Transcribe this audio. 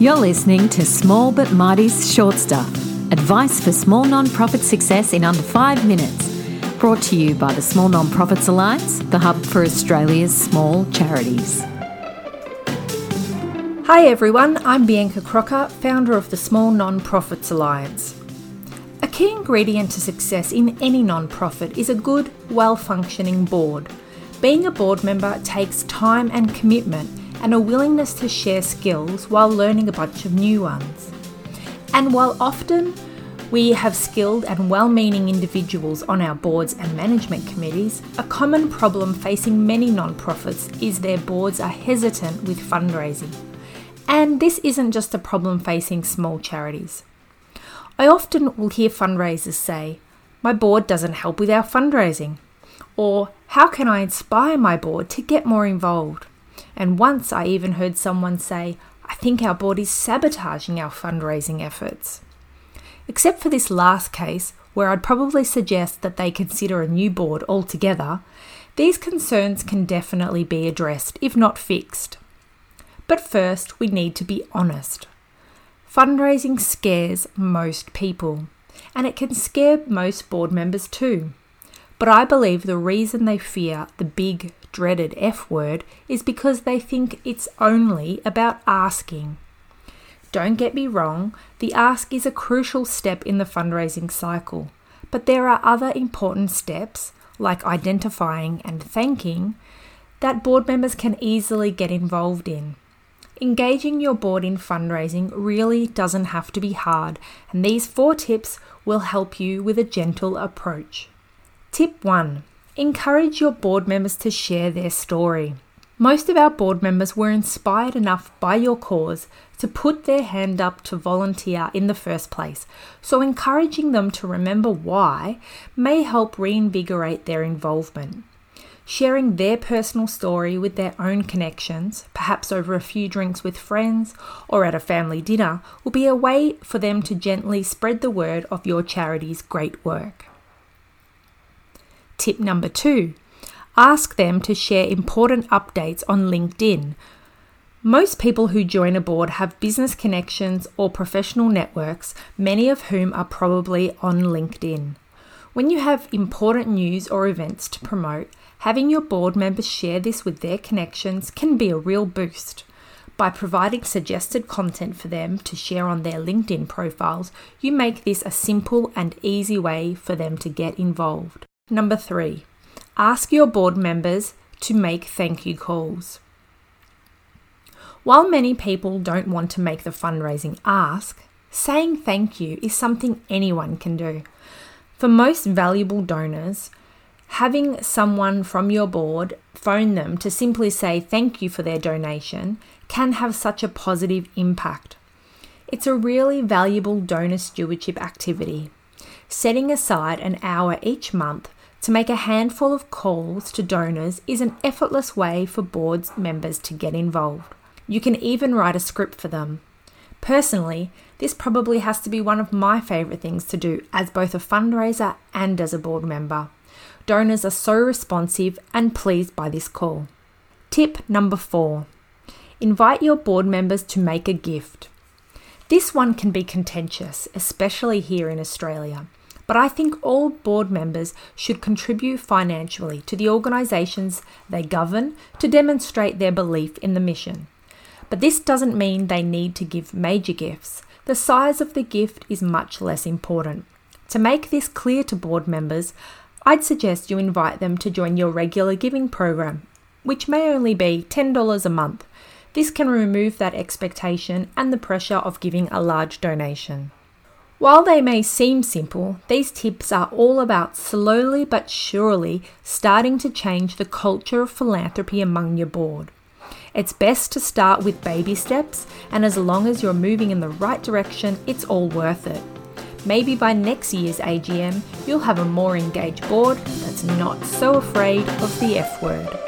You're listening to Small But Mighty's Short Stuff, advice for small nonprofit success in under 5 minutes. Brought to you by the Small Nonprofits Alliance, the hub for Australia's small charities. Hi everyone, I'm Bianca Crocker, founder of the Small Nonprofits Alliance. A key ingredient to success in any nonprofit is a good, well-functioning board. Being a board member takes time and commitment, and a willingness to share skills while learning a bunch of new ones. And while often we have skilled and well-meaning individuals on our boards and management committees, a common problem facing many nonprofits is their boards are hesitant with fundraising. And this isn't just a problem facing small charities. I often will hear fundraisers say, "My board doesn't help with our fundraising," or "How can I inspire my board to get more involved?" And once I even heard someone say, "I think our board is sabotaging our fundraising efforts." Except for this last case, where I'd probably suggest that they consider a new board altogether, these concerns can definitely be addressed, if not fixed. But first, we need to be honest. Fundraising scares most people, and it can scare most board members too. But I believe the reason they fear the big, dreaded F word is because they think it's only about asking. Don't get me wrong, the ask is a crucial step in the fundraising cycle, but there are other important steps, like identifying and thanking, that board members can easily get involved in. Engaging your board in fundraising really doesn't have to be hard, and these 4 tips will help you with a gentle approach. Tip 1. Encourage your board members to share their story. Most of our board members were inspired enough by your cause to put their hand up to volunteer in the first place, so encouraging them to remember why may help reinvigorate their involvement. Sharing their personal story with their own connections, perhaps over a few drinks with friends or at a family dinner, will be a way for them to gently spread the word of your charity's great work. Tip number 2, ask them to share important updates on LinkedIn. Most people who join a board have business connections or professional networks, many of whom are probably on LinkedIn. When you have important news or events to promote, having your board members share this with their connections can be a real boost. By providing suggested content for them to share on their LinkedIn profiles, you make this a simple and easy way for them to get involved. Number 3, ask your board members to make thank you calls. While many people don't want to make the fundraising ask, saying thank you is something anyone can do. For most valuable donors, having someone from your board phone them to simply say thank you for their donation can have such a positive impact. It's a really valuable donor stewardship activity. Setting aside an hour each month to make a handful of calls to donors is an effortless way for board members to get involved. You can even write a script for them. Personally, this probably has to be one of my favourite things to do as both a fundraiser and as a board member. Donors are so responsive and pleased by this call. Tip number 4. Invite your board members to make a gift. This one can be contentious, especially here in Australia. But I think all board members should contribute financially to the organisations they govern to demonstrate their belief in the mission. But this doesn't mean they need to give major gifts. The size of the gift is much less important. To make this clear to board members, I'd suggest you invite them to join your regular giving program, which may only be $10 a month. This can remove that expectation and the pressure of giving a large donation. While they may seem simple, these tips are all about slowly but surely starting to change the culture of philanthropy among your board. It's best to start with baby steps, and as long as you're moving in the right direction, it's all worth it. Maybe by next year's AGM, you'll have a more engaged board that's not so afraid of the F word.